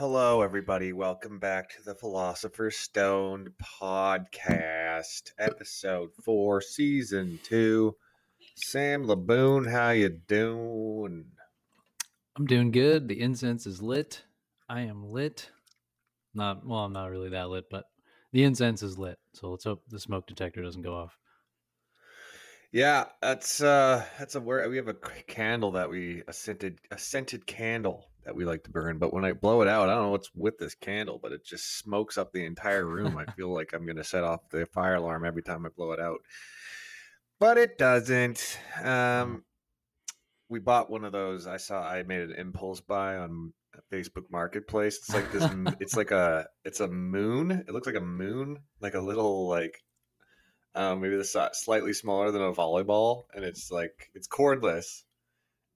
Hello, everybody. Welcome back to the Philosopher's Stone podcast, episode 4, season 2. Sam Laboon, how you doing? I'm doing good. The incense is lit. I am lit. I'm not really that lit, but the incense is lit. So let's hope the smoke detector doesn't go off. Yeah, that's a word. We have a candle that we a scented candle that we like to burn, but when I blow it out, I don't know what's with this candle, but it just smokes up the entire room. I feel like I'm going to set off the fire alarm every time I blow it out, but it doesn't. We bought one of those. I made an impulse buy on Facebook Marketplace. It's like this. It's a moon. It looks like a moon, like a little maybe the size slightly smaller than a volleyball, and it's cordless,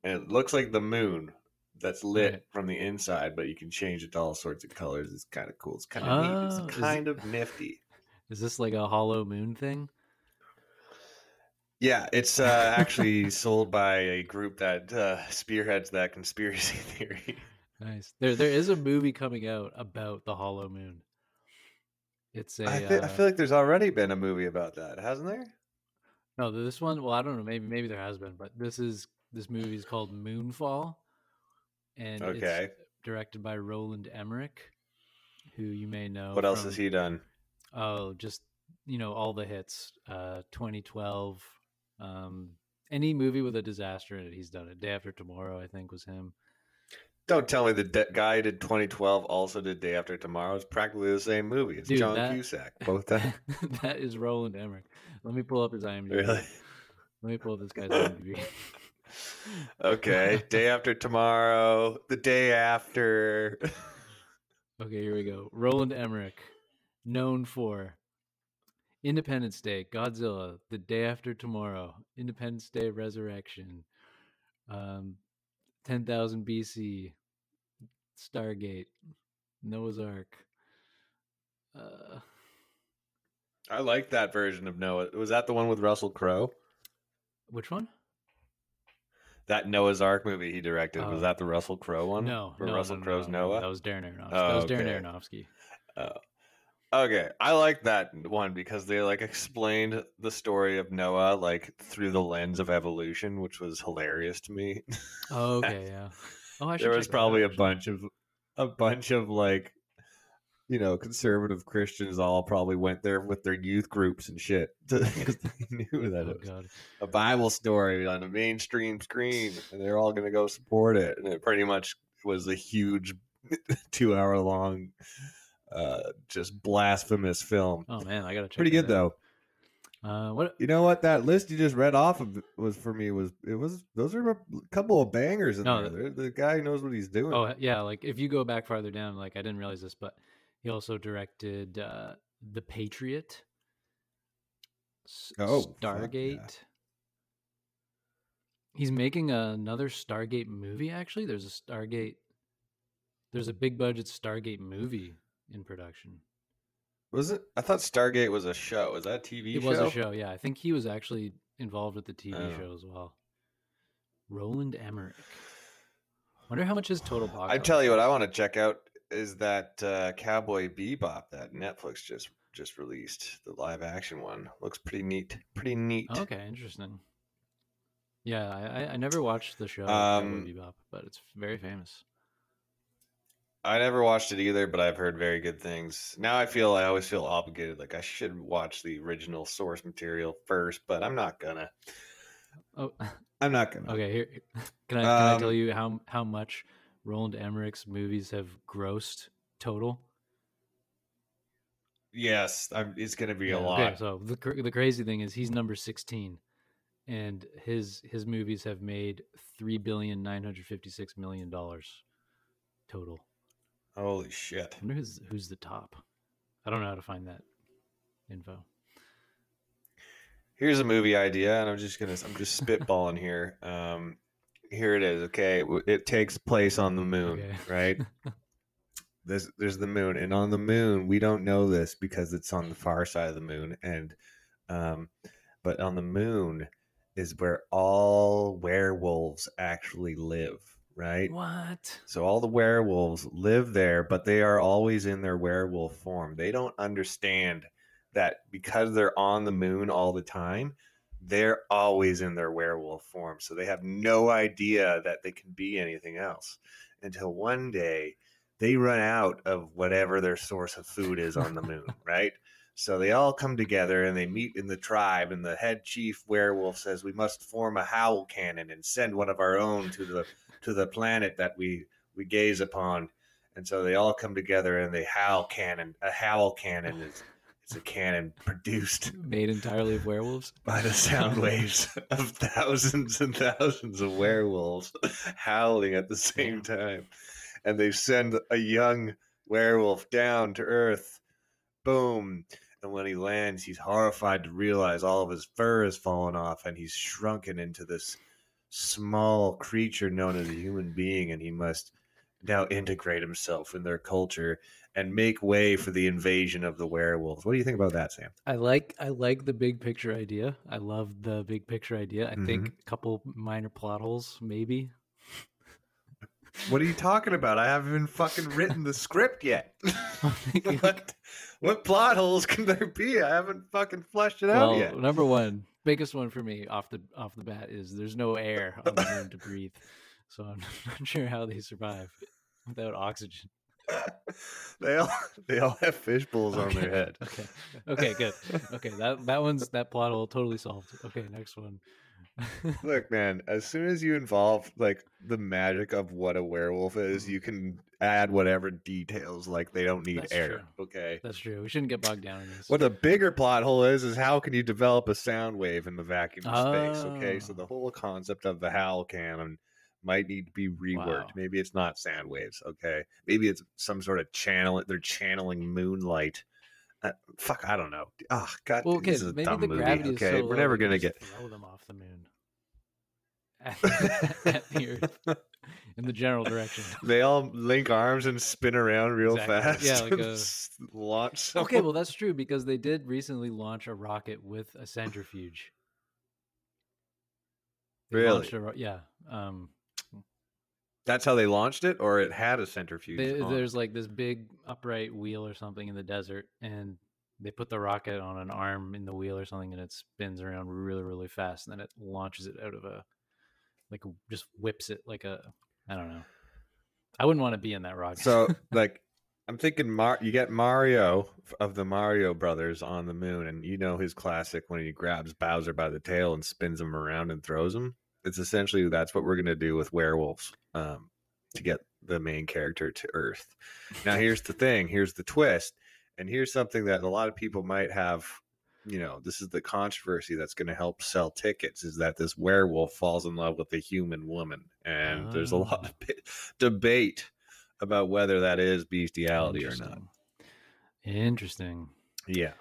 and it looks like the moon. That's lit from the inside, but you can change it to all sorts of colors. It's kind of cool. It's kind of neat. It's kind of nifty. Is this like a hollow moon thing? Yeah, it's actually sold by a group that spearheads that conspiracy theory. Nice. There is a movie coming out about the hollow moon. I feel like there's already been a movie about that, hasn't there? No, this one. Well, I don't know. Maybe there has been, but this movie is called Moonfall. And It's directed by Roland Emmerich, who you may know. What else has he done? Oh, just, all the hits. 2012. Any movie with a disaster in it, he's done it. Day After Tomorrow, I think, was him. Don't tell me the guy who did 2012 also did Day After Tomorrow. It's practically the same movie. It's John Cusack. Both times. That is Roland Emmerich. Let me pull up his IMDb. Really? Let me pull up this guy's IMDb. Okay, Day After Tomorrow, the day after. Okay, here we go. Roland Emmerich, known for Independence Day, Godzilla, The Day After Tomorrow, Independence Day Resurrection, 10,000 BC, Stargate, Noah's Ark. I like that version of Noah. Was that the one with Russell Crowe? Which one? That Noah's Ark movie he directed, was that the Russell Crowe one? No, Russell Crowe's Noah? That was Darren Aronofsky. Okay, I like that one because they explained the story of Noah through the lens of evolution, which was hilarious to me. Oh, okay, yeah. Oh, I should. There was probably a bunch of conservative Christians all probably went there with their youth groups and shit because they knew that it was a Bible story on a mainstream screen and they're all going to go support it. And it pretty much was a huge 2-hour long, just blasphemous film. Oh man, I got to check. Pretty good though. What you know? What that list you just read off of was for me those are a couple of bangers in there. The guy knows what he's doing. Oh yeah, if you go back farther down, I didn't realize this, but. He also directed The Patriot, Stargate. Yeah. He's making another Stargate movie, actually. There's a big budget Stargate movie in production. Was it? I thought Stargate was a show. Was that a TV show? It was a show, yeah. I think he was actually involved with the TV show as well. Roland Emmerich. Wonder how much his total box office. I tell you what I want to check out. Is that Cowboy Bebop that Netflix just released, the live action one. Looks pretty neat. Okay, interesting. Yeah, I never watched the show Cowboy Bebop, but it's very famous. I never watched it either, but I've heard very good things. Now I always feel obligated, I should watch the original source material first, but I'm not gonna. Oh, I'm not gonna. Okay, here. Can I tell you how much Roland Emmerich's movies have grossed total? Yes, it's going to be a lot. Okay, so the crazy thing is he's number 16, and his movies have made $3,956,000,000 total. Holy shit! I wonder who's the top. I don't know how to find that info. Here's a movie idea, and I'm just spitballing here. Here it is. Okay, it takes place on the moon, right? There's the moon, and on the moon we don't know this because it's on the far side of the moon, and but on the moon is where all werewolves actually live, right? What? So all the werewolves live there, but they are always in their werewolf form. They don't understand that because they're on the moon all the time, they're always in their werewolf form. So they have no idea that they can be anything else until one day they run out of whatever their source of food is on the moon, right? So they all come together and they meet in the tribe, and the head chief werewolf says, we must form a howl cannon and send one of our own to the planet that we gaze upon. And so they all come together and they howl cannon. A howl cannon is a cannon produced. Made entirely of werewolves? By the sound waves of thousands and thousands of werewolves howling at the same time. And they send a young werewolf down to Earth. Boom. And when he lands, he's horrified to realize all of his fur has fallen off and he's shrunken into this small creature known as a human being, and he must now integrate himself in their culture and make way for the invasion of the werewolves. What do you think about that, Sam? I like the big picture idea. I love the big picture idea. I think a couple minor plot holes, maybe. What are you talking about? I haven't even fucking written the script yet. What plot holes can there be? I haven't fucking fleshed it out yet. Number one, biggest one for me off the bat is there's no air on the moon to breathe. So I'm not sure how they survive without oxygen. They all have fish bowls on their head. Okay, good. Okay, that plot hole totally solved. Okay, next one. Look, man, as soon as you involve like the magic of what a werewolf is, you can add whatever details, like they don't need air. True. Okay. That's true. We shouldn't get bogged down in this. What the bigger plot hole is how can you develop a sound wave in the vacuum of space? Okay. So the whole concept of the howl cannon might need to be reworked. Wow. Maybe it's not sound waves. Okay. Maybe it's some sort of channel. They're channeling moonlight. Fuck, I don't know. Oh, God, well, okay, this is a maybe dumb the movie. Okay, so we're never going to get... Throw them off the moon. At the Earth. In the general direction. They all link arms and spin around real fast. Yeah, like a... launch someone. Okay, well, that's true, because they did recently launch a rocket with a centrifuge. They really? Yeah. That's how they launched it, or it had a centrifuge? There's like this big upright wheel or something in the desert, and they put the rocket on an arm in the wheel or something, and it spins around really, really fast, and then it launches it out of just whips it like a, I don't know. I wouldn't want to be in that rocket. So, like, I'm thinking you get Mario of the Mario Brothers on the moon, and you know his classic when he grabs Bowser by the tail and spins him around and throws him. It's essentially that's what we're going to do with werewolves to get the main character to Earth. Now, here's the thing. Here's the twist. And here's something that a lot of people might have. You know, this is the controversy that's going to help sell tickets, is that this werewolf falls in love with a human woman. And there's a lot of debate about whether that is bestiality or not. Interesting. Yeah.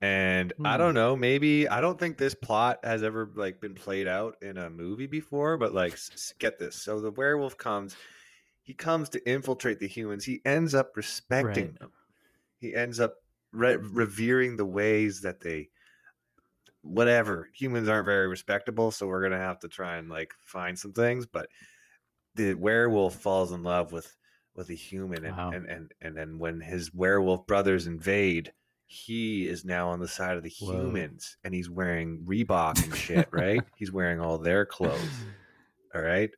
And I don't know, maybe I don't think this plot has ever like been played out in a movie before, but like get this. So the werewolf comes to infiltrate the humans. He ends up respecting them. He ends up revering the ways that humans aren't very respectable. So we're going to have to try and like find some things, but the werewolf falls in love with a human. And, wow. and then when his werewolf brothers invade, he is now on the side of the humans, and he's wearing Reebok and shit, right? He's wearing all their clothes, all right.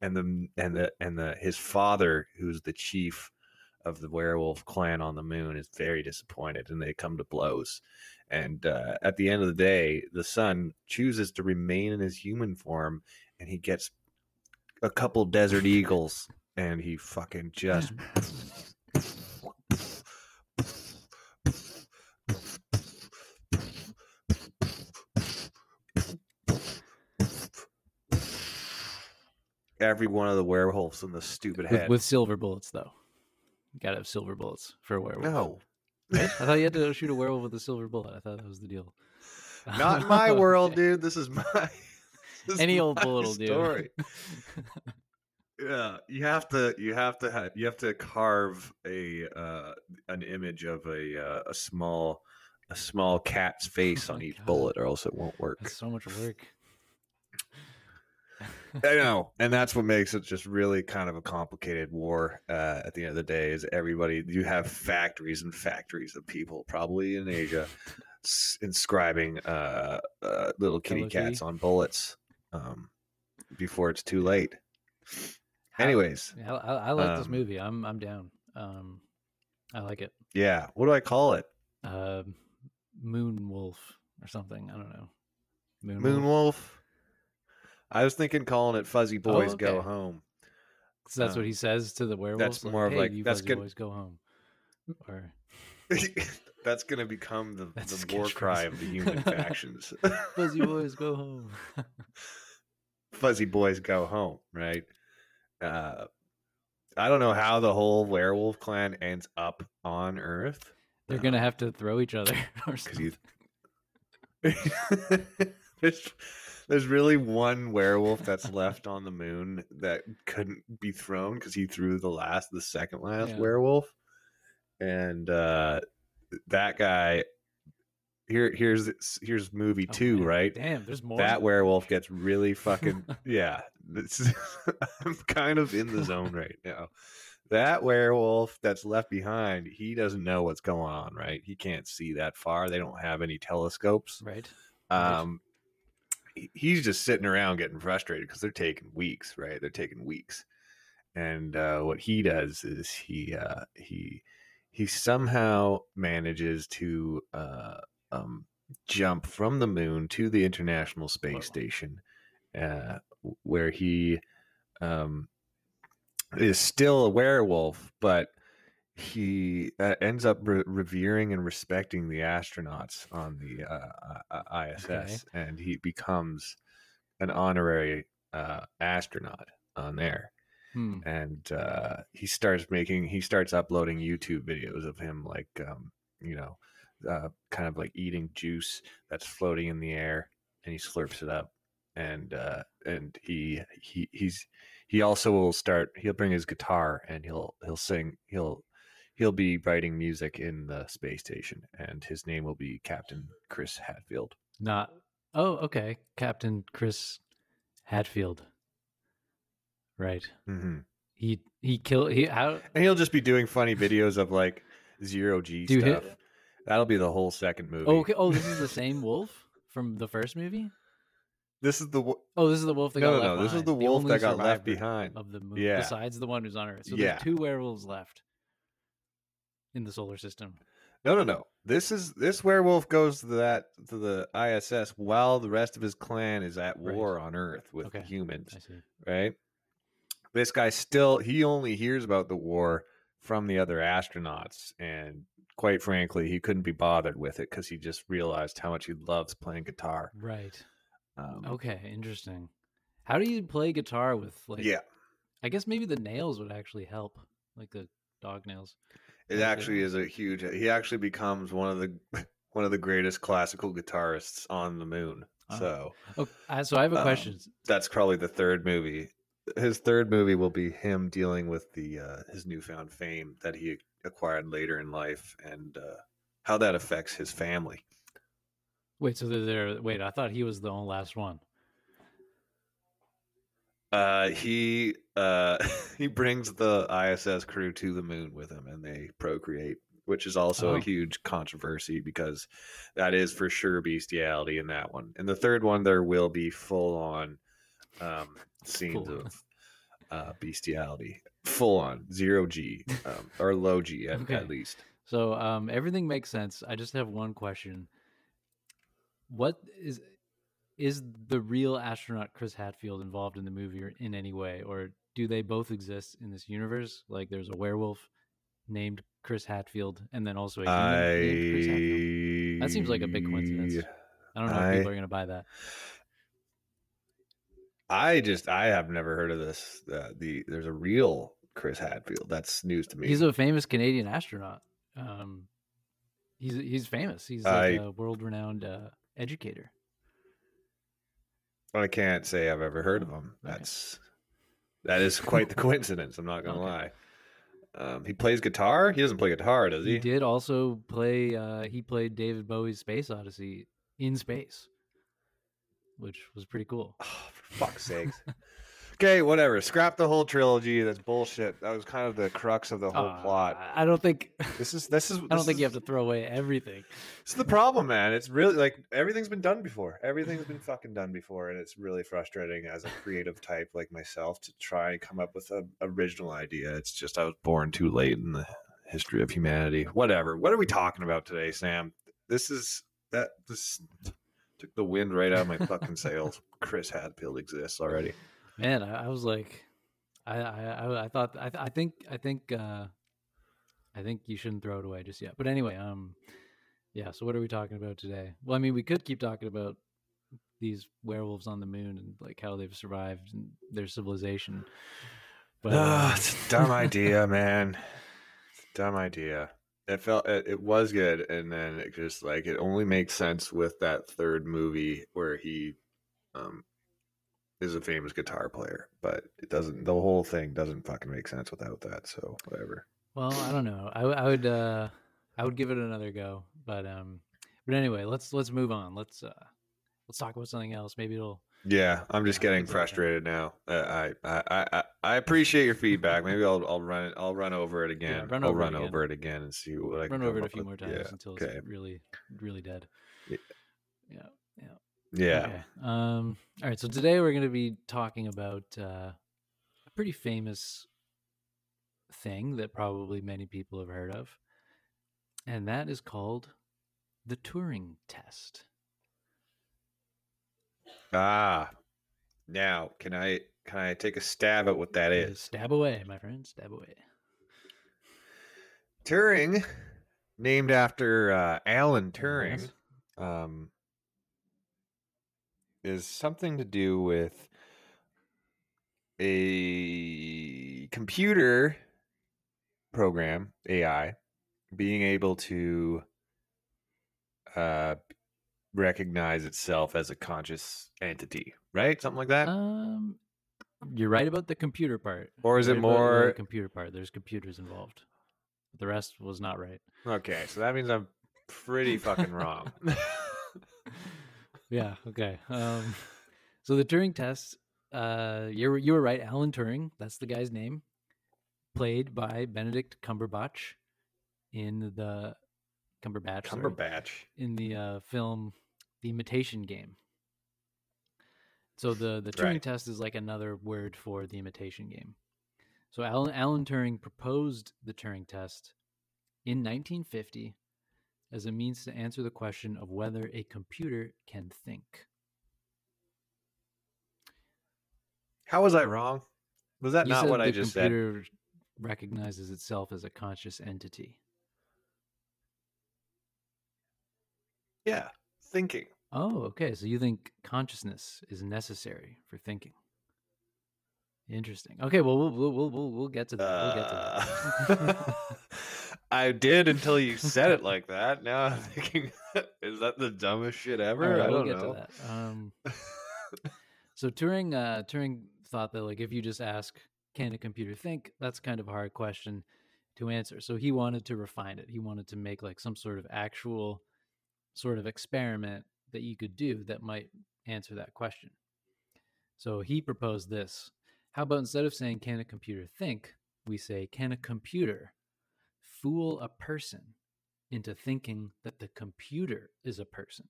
And his father, who's the chief of the werewolf clan on the moon, is very disappointed, and they come to blows. And at the end of the day, the son chooses to remain in his human form, and he gets a couple desert eagles, and he fucking just. Every one of the werewolves in the stupid head. With silver bullets, though. You gotta have silver bullets for a werewolf. No. Right? I thought you had to shoot a werewolf with a silver bullet. I thought that was the deal. Not my world, dude. This is my bullet will do. Yeah, you have to carve an image of a small cat's face on each bullet, or else it won't work. That's so much work. I know. And that's what makes it just really kind of a complicated war at the end of the day is everybody, you have factories and factories of people probably in Asia inscribing little kitty cats on bullets before it's too late. Anyways. I like this movie. I'm down. I like it. Yeah. What do I call it? Moon Wolf or something. I don't know. Moon Wolf. I was thinking calling it Fuzzy Boys Go Home. So that's what he says to the werewolves? That's like, more of hey, like, that's going boys go home. Or that's going to become the war cry of the human factions. Fuzzy Boys Go Home. Fuzzy Boys Go Home, right? I don't know how the whole werewolf clan ends up on Earth. They're going to have to throw each other or something. There's really one werewolf that's left on the moon that couldn't be thrown because he threw the second last werewolf. And that guy here's movie two, man. Right? Damn, there's more. That werewolf gets really fucking yeah. I'm kind of in the zone right now. That werewolf that's left behind, he doesn't know what's going on, right? He can't see that far. They don't have any telescopes. Right. He's just sitting around getting frustrated because they're taking weeks, right? They're taking weeks. And what he does is he somehow manages to jump from the moon to the International Space Station where he is still a werewolf, but he ends up revering and respecting the astronauts on the ISS, and he becomes an honorary astronaut on there. And he starts uploading YouTube videos of him, like kind of like eating juice that's floating in the air, and he slurps it up. And he'll bring his guitar and he'll sing. He'll be writing music in the space station, and his name will be Captain Chris Hadfield. Captain Chris Hadfield. Right. Mm-hmm. He'll just be doing funny videos of like zero G stuff. That'll be the whole second movie. Okay. Oh, this is the same wolf from the first movie. This is the wolf that got left behind. This is the wolf that got left behind of the moon, besides the one who's on Earth. So there's two werewolves left in the solar system. No. This werewolf goes to the ISS while the rest of his clan is at war on Earth with humans. I see. Right? This guy he only hears about the war from the other astronauts, and quite frankly, he couldn't be bothered with it because he just realized how much he loves playing guitar. Right. Interesting. How do you play guitar with I guess maybe the nails would actually help, like the dog nails. It actually is he actually becomes one of the greatest classical guitarists on the moon. So I have a question. That's probably the third movie. His third movie will be him dealing with the his newfound fame that he acquired later in life, and how that affects his family. Wait, so wait, I thought he was the only last one. He brings the ISS crew to the moon with him, and they procreate, which is also a huge controversy because that is for sure bestiality in that one. In the third one, there will be full-on scenes of bestiality. Full-on, zero-G, or low-G at least. So everything makes sense. I just have one question. What is the real astronaut Chris Hadfield involved in the movie in any way, or do they both exist in this universe? Like, there's a werewolf named Chris Hadfield, and then also a human named Chris Hadfield. That seems like a big coincidence. I don't know if people are going to buy that. I have never heard of this. There's a real Chris Hadfield. That's news to me. He's a famous Canadian astronaut. He's famous. He's like a world-renowned educator. I can't say I've ever heard of him. That is quite the coincidence. I'm not gonna lie. He plays guitar. He doesn't play guitar, does he? He did also play. He played David Bowie's Space Odyssey in space, which was pretty cool. Oh, Fuck's sakes. Okay, whatever. Scrap the whole trilogy. That's bullshit. That was kind of the crux of the whole plot. I don't think I don't think you have to throw away everything. It's the problem, man. It's really like everything's been done before. Everything's been fucking done before, and it's really frustrating as a creative type like myself to try and come up with an original idea. It's just I was born too late in the history of humanity. Whatever. What are we talking about today, Sam? This took the wind right out of my fucking sails. Chris Hadfield exists already. Man, I was like, I think you shouldn't throw it away just yet. But anyway, yeah. So what are we talking about today? Well, I mean, we could keep talking about these werewolves on the moon and like how they've survived and their civilization. But it's a dumb idea, man. It's a dumb idea. It was good, and then it just like it only makes sense with that third movie where he, is a famous guitar player, but it doesn't. The whole thing doesn't fucking make sense without that. So whatever. Well, I don't know. I would give it another go. But anyway, let's move on. Let's talk about something else. Maybe it'll. Yeah, I'm just getting frustrated now. I appreciate your feedback. Maybe I'll run over it again. Yeah, I'll run over it again and see what I can run over it a few more times until it's really, really dead. Yeah. Yeah. Okay. All right. So today we're going to be talking about a pretty famous thing that probably many people have heard of, and that is called the Turing test. Now can I take a stab at what that is? Stab away, my friend. Stab away. Turing, named after Alan Turing. Yes. Is something to do with a computer program, AI, being able to recognize itself as a conscious entity, right? Something like that? You're right about the computer part. Or is it more... The computer part. There's computers involved. The rest was not right. Okay, so that means I'm pretty fucking wrong. Yeah. Okay. So the Turing test. You were right. Alan Turing. That's the guy's name. Played by Benedict Cumberbatch in the film The Imitation Game. So the Turing test is like another word for The Imitation Game. So Alan Turing proposed the Turing test in 1950. As a means to answer the question of whether a computer can think. How was I wrong? Was that not what I just said? The computer recognizes itself as a conscious entity. Yeah, thinking. Oh, okay. So you think consciousness is necessary for thinking? Interesting. Okay, well, we'll get to that. I did until you said it like that. Now I'm thinking, is that the dumbest shit ever? Right, I don't know. To that. So Turing thought that like if you just ask, can a computer think? That's kind of a hard question to answer. So he wanted to refine it. He wanted to make like some sort of actual sort of experiment that you could do that might answer that question. So he proposed this. How about instead of saying, can a computer think? We say, can a computer fool a person into thinking that the computer is a person?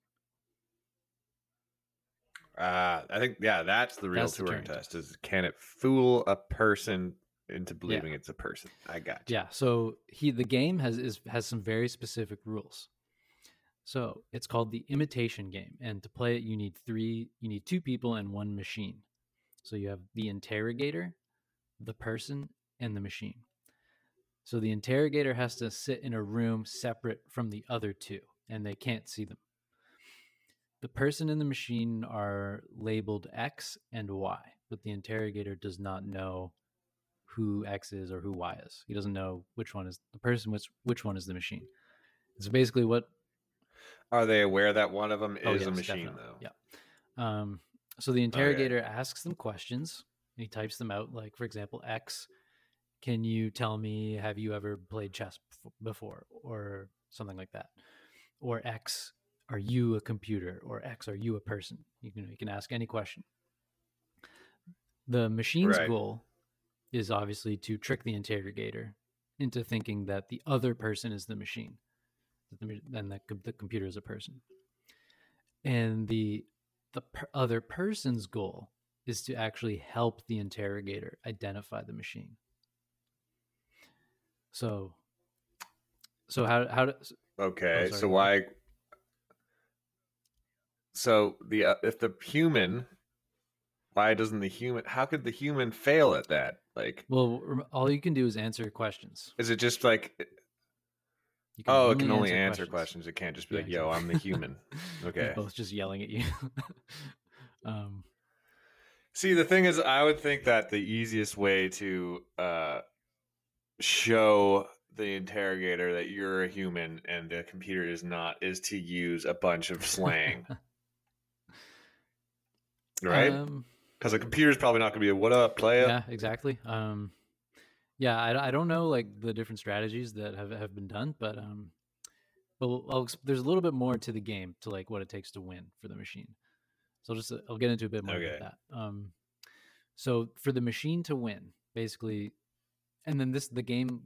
I think, yeah, that's the real Turing test is can it fool a person into believing it's a person? I got you. Yeah, so the game has some very specific rules. So it's called the imitation game, and to play it, you need two people and one machine. So you have the interrogator, the person, and the machine. So the interrogator has to sit in a room separate from the other two, and they can't see them. The person and the machine are labeled X and Y, but the interrogator does not know who X is or who Y is. He doesn't know which one is the person, which one is the machine. It's basically what... Are they aware that one of them is a machine, definitely. Though? Yeah. So the interrogator asks them questions, and he types them out, like, for example, X... Can you tell me, have you ever played chess before or something like that? Or X, are you a computer? Or X, are you a person? You can ask any question. The machine's goal is obviously to trick the interrogator into thinking that the other person is the machine, and that the computer is a person. And the other person's goal is to actually help the interrogator identify the machine. So how do? Okay, so why? So if the human, why doesn't the human? How could the human fail at that? Like, well, all you can do is answer questions. Is it just like? Oh, it can only answer questions. It can't just be like, "Yo, I'm the human." Okay, they're both just yelling at you. See, the thing is, I would think that the easiest way to show the interrogator that you're a human and the computer is not is to use a bunch of slang, right? Because a computer is probably not going to be a "What up, playa?" Yeah, exactly. I don't know like the different strategies that have been done, but there's a little bit more to the game to like what it takes to win for the machine. So I'll get into a bit more about that. So for the machine to win, basically, and then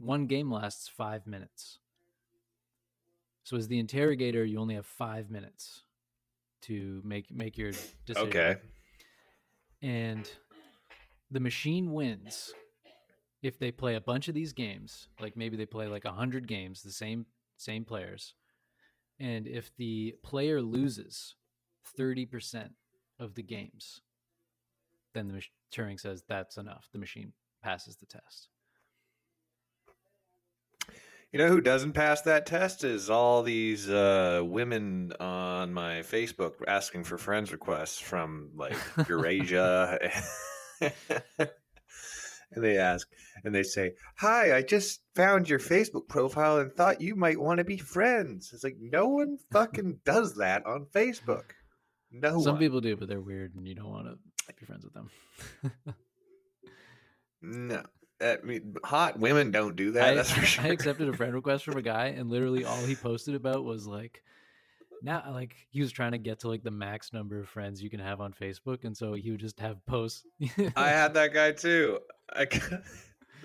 one game lasts 5 minutes. So as the interrogator, you only have 5 minutes to make your decision. Okay. And the machine wins if they play a bunch of these games, like maybe they play like 100 games, the same players. And if the player loses 30% of the games, then Turing says that's enough. The machine passes the test. You know who doesn't pass that test is all these women on my Facebook asking for friends requests from like Eurasia. And they ask and they say, "Hi, I just found your Facebook profile and thought you might want to be friends." It's like, no one fucking does that on Facebook. No, some people do, but they're weird and you don't want to be friends with them. No. I mean, hot women don't do that. That's for sure. I accepted a friend request from a guy, and literally all he posted about was like, now, like he was trying to get to like the max number of friends you can have on Facebook, and so he would just have posts. I had that guy too.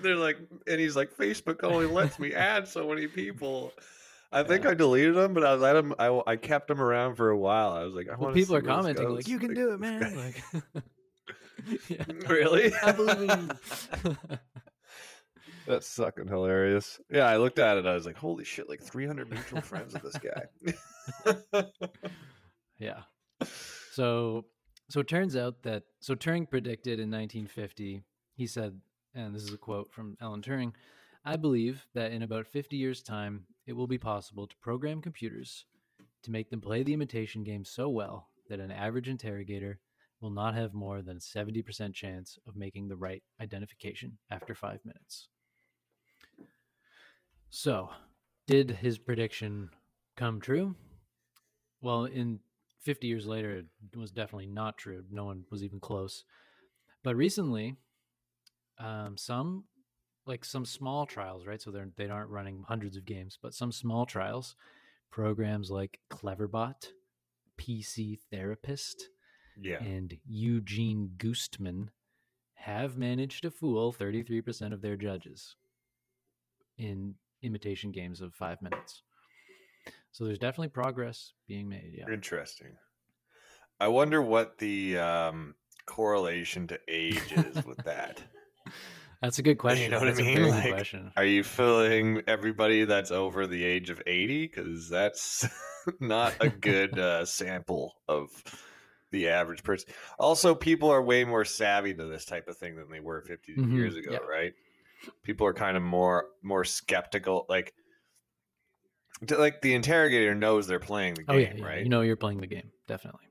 They're like, and he's like, "Facebook only lets me add so many people." I think I deleted him, but I let him. I kept him around for a while. I was like, people are commenting like, "You can do it, man!" Like, yeah. Really? I believe. That's sucking hilarious. Yeah, I looked at it. I was like, holy shit, like 300 mutual friends with this guy. Yeah. So it turns out that, Turing predicted in 1950, he said, and this is a quote from Alan Turing, "I believe that in about 50 years' time, it will be possible to program computers to make them play the imitation game so well that an average interrogator will not have more than a 70% chance of making the right identification after 5 minutes." So, did his prediction come true? Well, in 50 years later, it was definitely not true. No one was even close. But recently, some small trials, right? So they aren't running hundreds of games, but some small trials, programs like Cleverbot, PC Therapist, and Eugene Goostman have managed to fool 33% of their judges in imitation games of 5 minutes. So there's definitely progress being made. Yeah. Interesting. I wonder what the correlation to age is with that. That's a good question. You know what I mean? Like, are you filling everybody that's over the age of 80? Because that's not a good sample of the average person. Also, people are way more savvy to this type of thing than they were 50 years ago, right? People are kind of more skeptical. Like the interrogator knows they're playing the game, right? You know you're playing the game, definitely.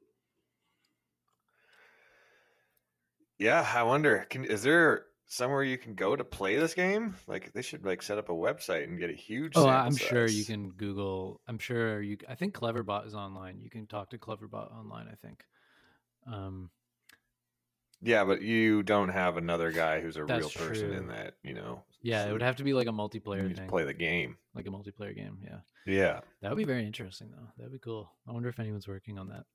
Yeah, I wonder, is there somewhere you can go to play this game? Like they should like set up a website and get a huge sure you can Google. I think Cleverbot is online. You can talk to Cleverbot online, I think. Yeah, but you don't have another guy who's a real person in that, you know. Yeah, so it would have to be like a multiplayer thing. Play the game. Like a multiplayer game, yeah. Yeah. That would be very interesting though. That'd be cool. I wonder if anyone's working on that.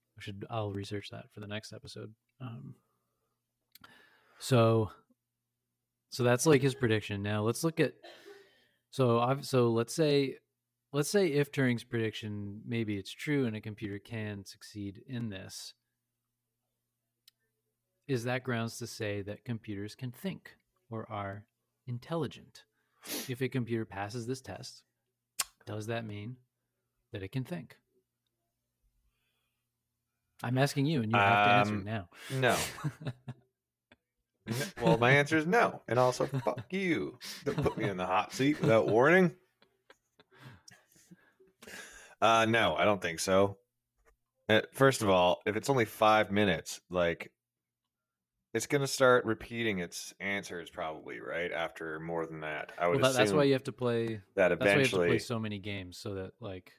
I'll research that for the next episode. So that's like his prediction. Now let's look at. So let's say if Turing's prediction, maybe it's true, and a computer can succeed in this. Is that grounds to say that computers can think or are intelligent? If a computer passes this test, does that mean that it can think? I'm asking you, and you have to answer now. No. Well, my answer is no. And also, fuck you. Don't put me in the hot seat without warning. No, I don't think so. First of all, if it's only 5 minutes, like, it's going to start repeating its answers probably, right? After more than that. I would assume that's why you have to play that eventually. That's why you have to play so many games, so that, like,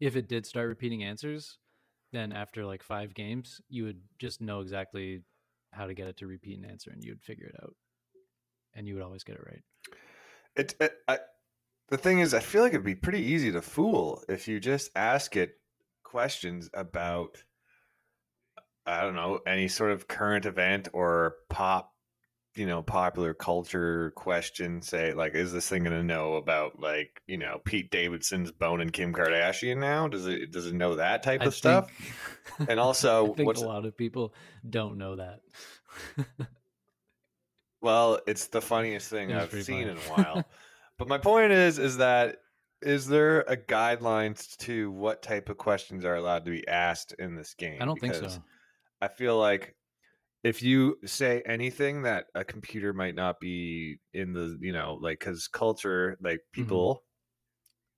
if it did start repeating answers, then after like 5 games, you would just know exactly how to get it to repeat an answer, and you'd figure it out, and you would always get it right. The thing is, I feel like it'd be pretty easy to fool if you just ask it questions about, I don't know, any sort of current event or popular culture question, say, like, is this thing going to know about, like, you know, Pete Davidson's boning Kim Kardashian now? Does it know that type of stuff? And also, I think a lot of people don't know that. Well, it's the funniest thing I've seen in a while. But my point is there a guidelines to what type of questions are allowed to be asked in this game? I don't think so. I feel like if you say anything that a computer might not be in the, you know, like, because culture, like, people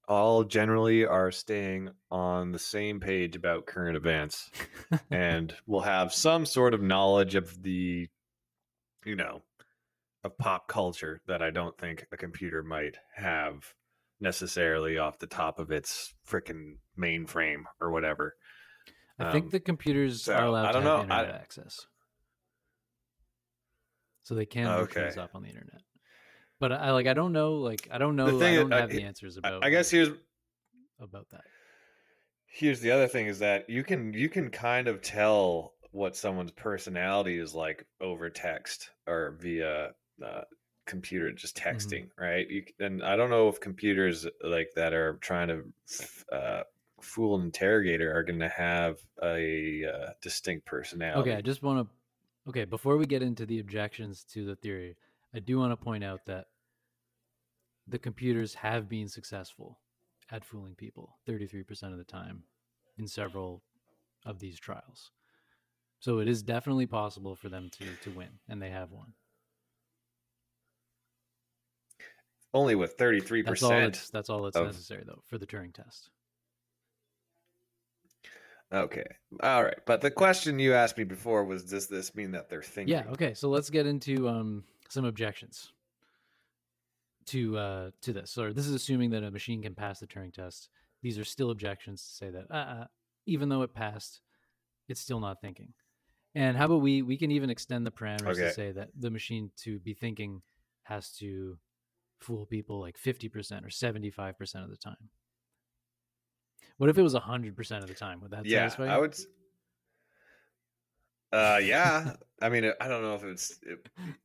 all generally are staying on the same page about current events and will have some sort of knowledge of the, you know, of pop culture that I don't think a computer might have necessarily off the top of its frickin' mainframe or whatever. I think the computers are allowed to have internet access. So they can look things up on the internet. But I don't know. I don't have the answers about, I guess, here's about that. Here's the other thing, is that you can kind of tell what someone's personality is like over text or via computer, just texting, right? And I don't know if computers like that are trying to fool an interrogator are going to have a distinct personality. Okay, I just want to. Okay, before we get into the objections to the theory, I do want to point out that the computers have been successful at fooling people 33% of the time in several of these trials. So it is definitely possible for them to win, and they have won. Only with 33%. That's all that's necessary, though, for the Turing test. Okay. All right. But the question you asked me before was, does this mean that they're thinking? Yeah. Okay. So let's get into some objections to this. So this is assuming that a machine can pass the Turing test. These are still objections to say that even though it passed, it's still not thinking. And how about we can even extend the parameters to say that the machine to be thinking has to fool people like 50% or 75% of the time. What if it was 100% of the time? Would that satisfy you? I would. Yeah. I mean, I don't know if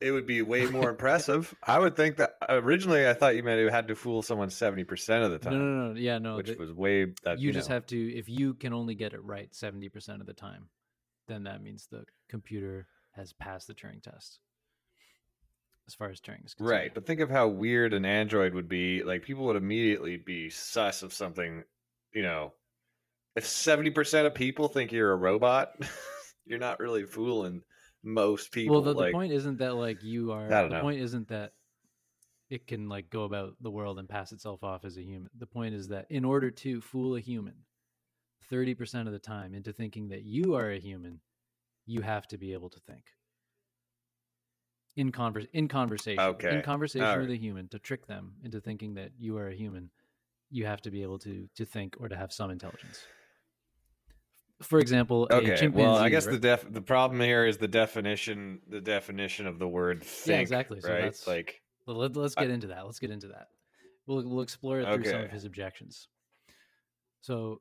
it would be way more impressive. I would think that originally I thought you meant it had to fool someone 70% of the time. No. Yeah, no. Which was way. Have to, if you can only get it right 70% of the time, then that means the computer has passed the Turing test. As far as Turing is concerned. Right. But think of how weird an android would be. Like, people would immediately be sus of something. You know, if 70% of people think you're a robot, you're not really fooling most people. Well, the point isn't that, like, you are. Point isn't that it can, like, go about the world and pass itself off as a human. The point is that in order to fool a human 30% of the time into thinking that you are a human, you have to be able to think in conversation with a human, to trick them into thinking that you are a human. You have to be able to think or to have some intelligence. For example, a chimpanzee. Well, I guess the problem here is the definition of the word think. Yeah, exactly. So right? That's like, let's get into that. We'll explore it through some of his objections. So,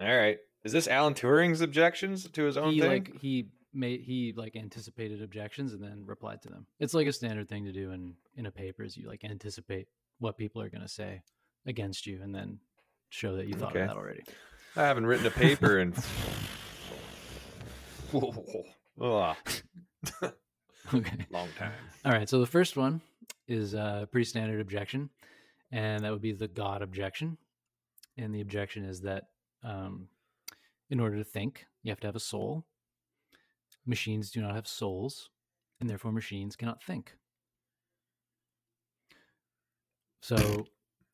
all right, is this Alan Turing's objections to his own thing? Like, he he anticipated objections and then replied to them. It's like a standard thing to do in a paper is you anticipate what people are going to say against you and then show that you thought of that already. I haven't written a paper and okay. Long time. All right. So the first one is a pretty standard objection, and that would be the God objection. And the objection is that in order to think, you have to have a soul. Machines do not have souls, and therefore machines cannot think. So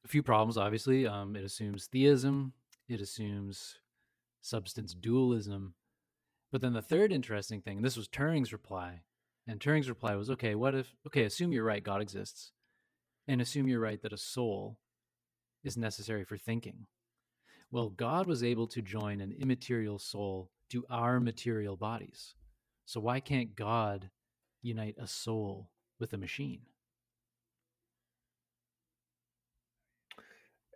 a few problems, obviously. It assumes theism. It assumes substance dualism. But then the third interesting thing, and this was Turing's reply, and Turing's reply was, assume you're right, God exists, and assume you're right that a soul is necessary for thinking. Well, God was able to join an immaterial soul to our material bodies. So why can't God unite a soul with a machine?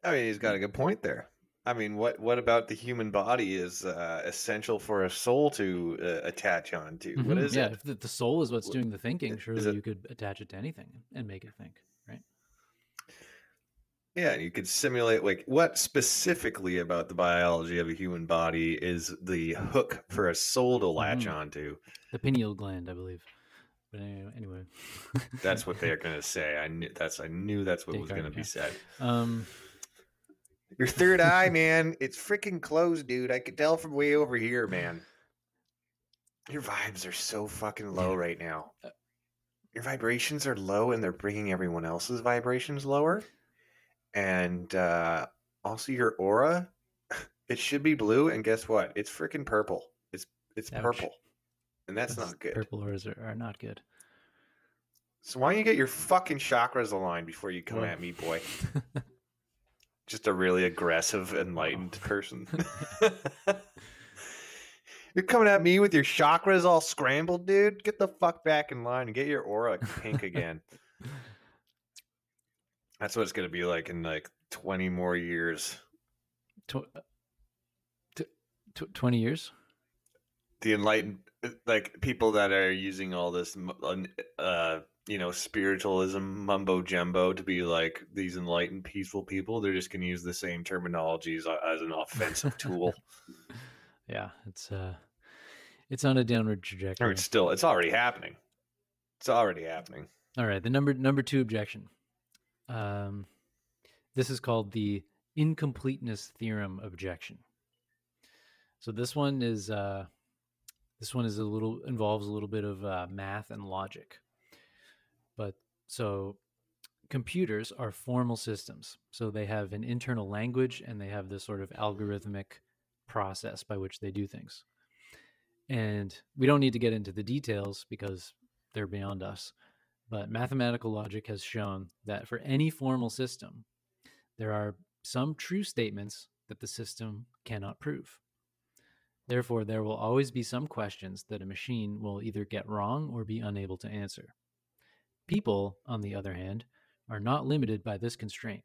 I mean, he's got a good point there. I mean, what about the human body is essential for a soul to attach on to? Mm-hmm. What is it? Yeah, if the soul is what's doing the thinking, surely you could attach it to anything and make it think, right? Yeah, you could simulate, what specifically about the biology of a human body is the hook for a soul to latch onto? The pineal gland, I believe. But anyway. That's what they're going to say. I knew that's what was going to be said. Your third eye, man, it's freaking closed, dude. I could tell from way over here, man. Your vibes are so fucking low right now. Your vibrations are low, and they're bringing everyone else's vibrations lower. And also your aura, it should be blue, and guess what? It's freaking purple. It's Ouch. Purple, and that's not good. Purple auras are not good. So why don't you get your fucking chakras aligned before you come at me, boy? Just a really aggressive, enlightened person. You're coming at me with your chakras all scrambled, dude. Get the fuck back in line and get your aura pink again. That's what it's going to be like in 20 more years. 20 years? The enlightened, people that are using all this, spiritualism mumbo jumbo to be like these enlightened, peaceful people. They're just going to use the same terminology as an offensive tool. Yeah, it's on a downward trajectory. Or it's already happening. All right, the number two objection. This is called the incompleteness theorem objection. So this one is involves a little bit of math and logic. But so computers are formal systems. So they have an internal language and they have this sort of algorithmic process by which they do things. And we don't need to get into the details because they're beyond us. But mathematical logic has shown that for any formal system, there are some true statements that the system cannot prove. Therefore, there will always be some questions that a machine will either get wrong or be unable to answer. People, on the other hand, are not limited by this constraint.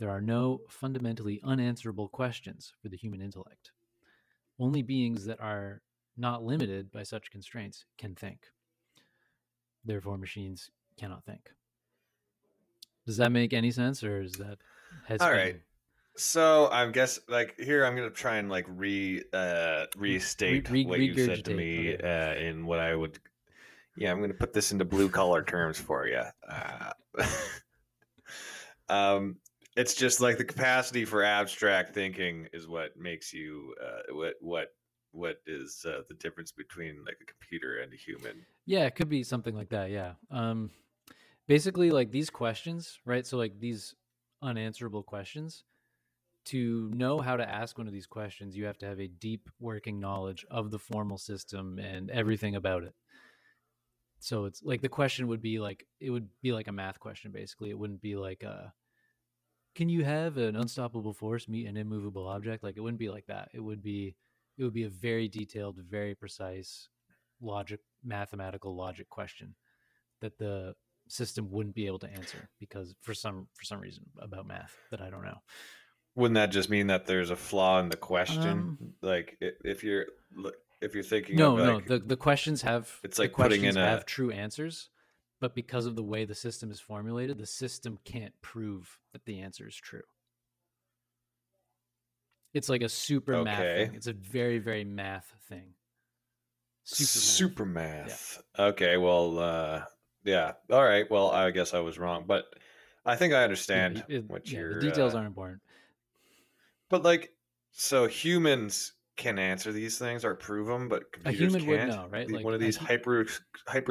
There are no fundamentally unanswerable questions for the human intellect. Only beings that are not limited by such constraints can think. Therefore, machines cannot think. Does that make any sense, or is that... All right. So I guess here I'm going to try and restate what you said to me in what I would... Yeah, I'm going to put this into blue-collar terms for you. It's just the capacity for abstract thinking is what makes you what is the difference between a computer and a human. Yeah, it could be something like that, yeah. Basically, these questions, right? So these unanswerable questions, to know how to ask one of these questions, you have to have a deep working knowledge of the formal system and everything about it. So it's the question would be it would be a math question, basically. It wouldn't be can you have an unstoppable force meet an immovable object? It wouldn't be like that. It would be a very detailed, very precise mathematical logic question that the system wouldn't be able to answer because for some reason about math that I don't know. Wouldn't that just mean that there's a flaw in the question? If you're if you're thinking the questions have, it's like putting in a, have true answers, but because of the way the system is formulated, the system can't prove that the answer is true. It's like a super math thing. It's a very, very math thing. Super math. Yeah. Okay, well, yeah. All right, well, I guess I was wrong, but I think I understand the details aren't important. But like, so humans can answer these things or prove them, but computers can't. A human would know, right? Like, one of these hyper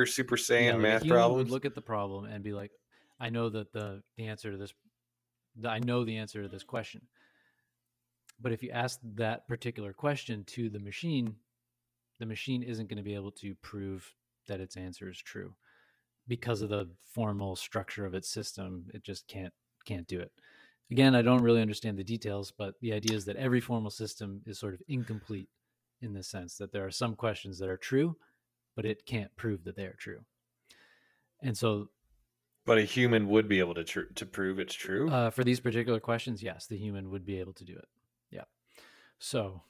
super saiyan math problems. Would look at the problem and be like, I know that the answer to this, I know the answer to this question. But if you ask that particular question to the machine isn't going to be able to prove that its answer is true because of the formal structure of its system. It just can't do it. Again, I don't really understand the details, but the idea is that every formal system is sort of incomplete in the sense that there are some questions that are true, but it can't prove that they are true. And so, but a human would be able to prove it's true? For these particular questions, yes, the human would be able to do it. Yeah. So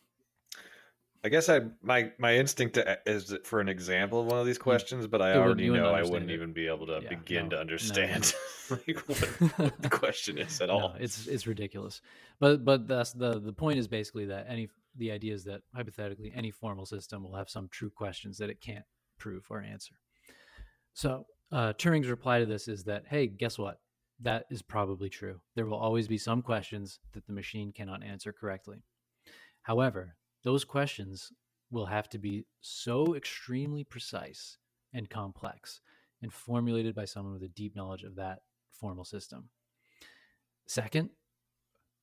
I guess my instinct is for an example of one of these questions, but I already know I wouldn't even be able to begin to understand what the question is at all. It's ridiculous. But that's the point is basically that the idea is that hypothetically any formal system will have some true questions that it can't prove or answer. So Turing's reply to this is that, hey, guess what? That is probably true. There will always be some questions that the machine cannot answer correctly. However, those questions will have to be so extremely precise and complex and formulated by someone with a deep knowledge of that formal system. Second,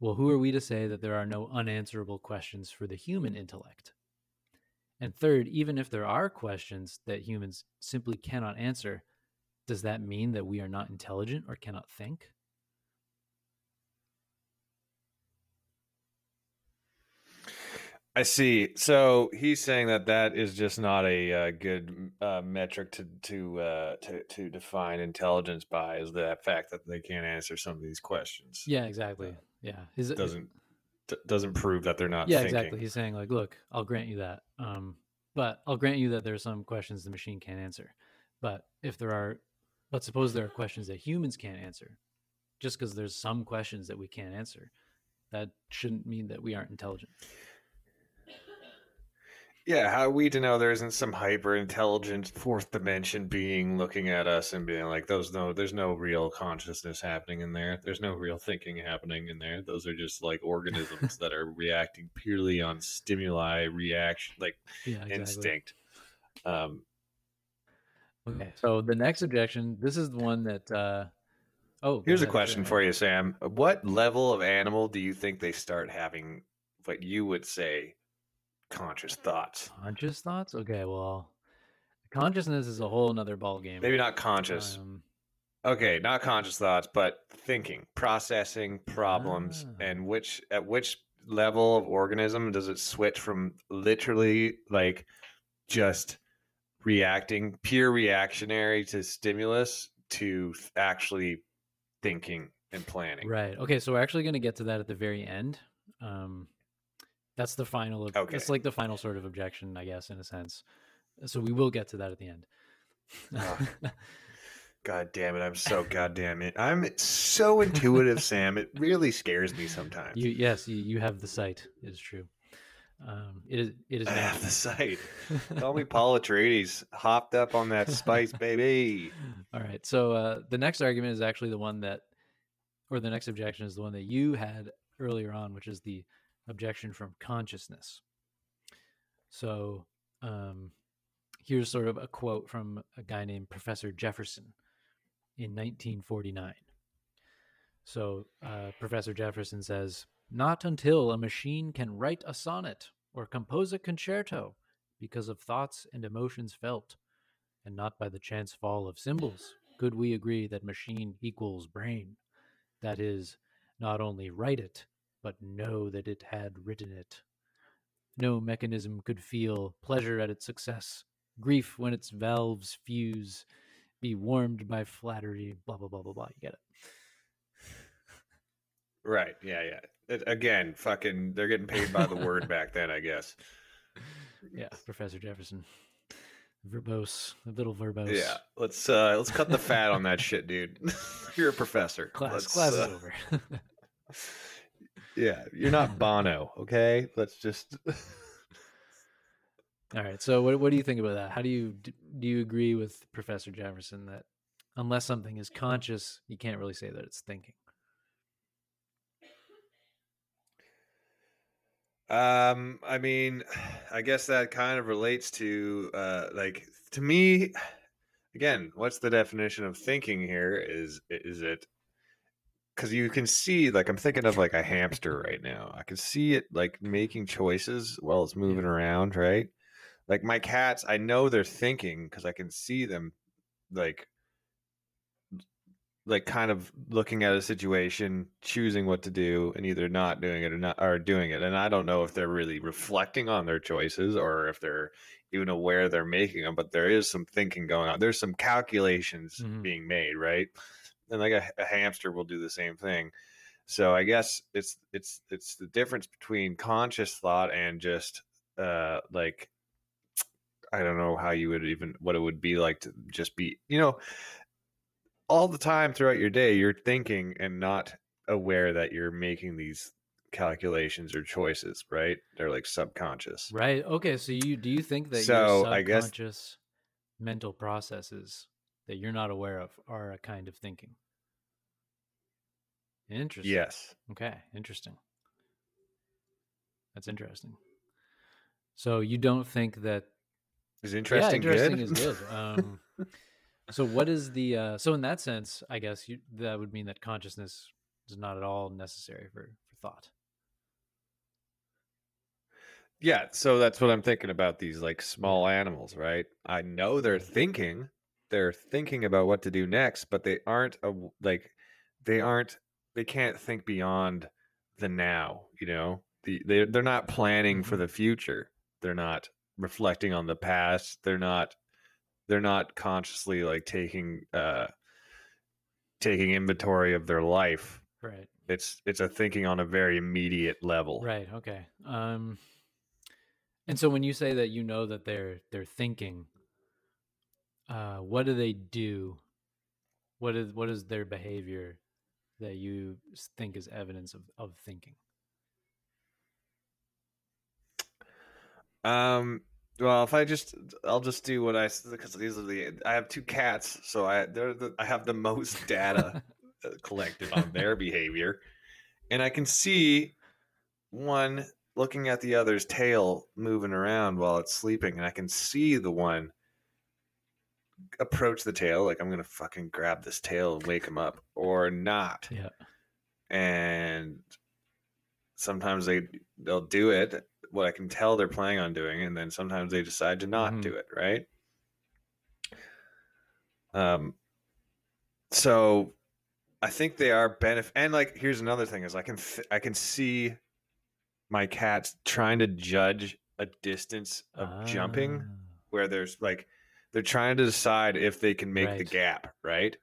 well, who are we to say that there are no unanswerable questions for the human intellect? And third, even if there are questions that humans simply cannot answer, does that mean that we are not intelligent or cannot think? I see. So he's saying that is just not a good metric to define intelligence by, is the fact that they can't answer some of these questions. Yeah, exactly. Yeah, doesn't prove that they're not. Yeah, thinking. Exactly. He's saying like, look, I'll grant you that, but I'll grant you that there are some questions the machine can't answer. But suppose there are questions that humans can't answer, just because there's some questions that we can't answer, that shouldn't mean that we aren't intelligent. Yeah, how are we to know there isn't some hyper-intelligent fourth dimension being looking at us and being like, there's no real consciousness happening in there. There's no real thinking happening in there. Those are just like organisms that are reacting purely on stimuli, reaction, like instinct. Okay, so the next objection, this is the one that... here's a question for you, Sam. What level of animal do you think they start having what you would say... conscious thoughts. Conscious thoughts? Okay, well, consciousness is a whole nother ballgame. Maybe not conscious. Not conscious thoughts, but thinking, processing problems, and at which level of organism does it switch from literally like just reacting, pure reactionary to stimulus, to actually thinking and planning? Right. Okay, so we're actually going to get to that at the very end. That's the final. That's like the final sort of objection, I guess, in a sense. So we will get to that at the end. God damn it! I'm so intuitive, Sam. It really scares me sometimes. You have the sight. It is true. It is. I have the sight. Call me Paul Atreides. Hopped up on that spice, baby. All right. So the next argument is actually the next objection is the one that you had earlier on, which is the objection from consciousness. So here's sort of a quote from a guy named Professor Jefferson in 1949. So Professor Jefferson says, "Not until a machine can write a sonnet or compose a concerto because of thoughts and emotions felt, and not by the chance fall of symbols, could we agree that machine equals brain. That is, not only write it, but know that it had written it. No mechanism could feel pleasure at its success, grief when its valves fuse, be warmed by flattery, blah, blah, blah, blah, blah." You get it? Right. Yeah. Again, fucking, they're getting paid by the word back then, I guess. Yeah, Professor Jefferson. Verbose, a little verbose. Yeah, let's cut the fat on that shit, dude. You're a professor. Class is over. Yeah, you're not Bono, okay? Let's just. All right. So, what do you think about that? How do you agree with Professor Jefferson that unless something is conscious, you can't really say that it's thinking? I mean, I guess that kind of relates to, like, to me, again, what's the definition of thinking here? Is it, cause you can see, like, I'm thinking of like a hamster right now. I can see it like making choices while it's moving around. Right. Like my cats, I know they're thinking cause I can see them like kind of looking at a situation, choosing what to do and either not doing it or not or doing it. And I don't know if they're really reflecting on their choices or if they're even aware they're making them, but there is some thinking going on. There's some calculations being made. Right. And like a hamster will do the same thing. So I guess it's the difference between conscious thought and just like, I don't know how you would even, what it would be like to just be, you know, all the time throughout your day, you're thinking and not aware that you're making these calculations or choices, right? They're like subconscious. Right. Okay. So do you think that your subconscious mental processes that you're not aware of are a kind of thinking? Interesting. Yes. Okay. Interesting. That's interesting. So you don't think that is interesting. Yeah, interesting good? Is good. So what is the, so in that sense, I guess that would mean that consciousness is not at all necessary for thought. Yeah. So that's what I'm thinking about these like small animals, right? I know they're thinking about what to do next, but they aren't they can't think beyond the now, you know, they're not planning for the future. They're not reflecting on the past. They're not consciously like taking inventory of their life. Right. It's a thinking on a very immediate level. Right. Okay. And so when you say that, you know, that they're thinking, what do they do? What is their behavior that you think is evidence of thinking? Well, if I'll just do what because these are I have two cats, so I have the most data collected on their behavior, and I can see one looking at the other's tail moving around while it's sleeping, and I can see the one approach the tail, like I'm gonna fucking grab this tail and wake him up, or not. Yeah. And sometimes they'll do it. What I can tell they're planning on doing. And then sometimes they decide to not do it. Right. So I think they are and like, here's another thing is I can see my cats trying to judge a distance of jumping where there's like, they're trying to decide if they can make the gap. Right.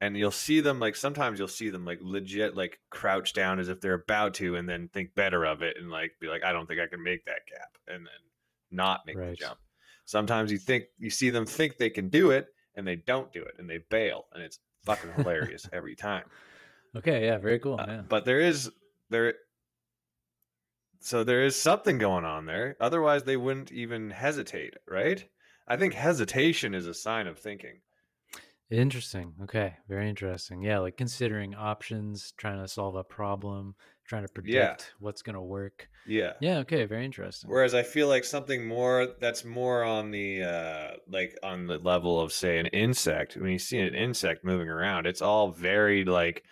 And you'll see them like sometimes you'll see them like legit like crouch down as if they're about to and then think better of it and like be like, I don't think I can make that gap and then not make the jump. Sometimes you see them think they can do it and they don't do it and they bail and it's fucking hilarious every time. Okay. Yeah. Very cool. Yeah. But there is something going on there. Otherwise they wouldn't even hesitate. Right. I think hesitation is a sign of thinking. Interesting. Okay. Very interesting. Yeah. Like considering options, trying to solve a problem, trying to predict what's going to work. Yeah. Yeah. Okay. Very interesting. Whereas I feel like something more that's more on the, like on the level of say an insect, when you see an insect moving around, it's all very like,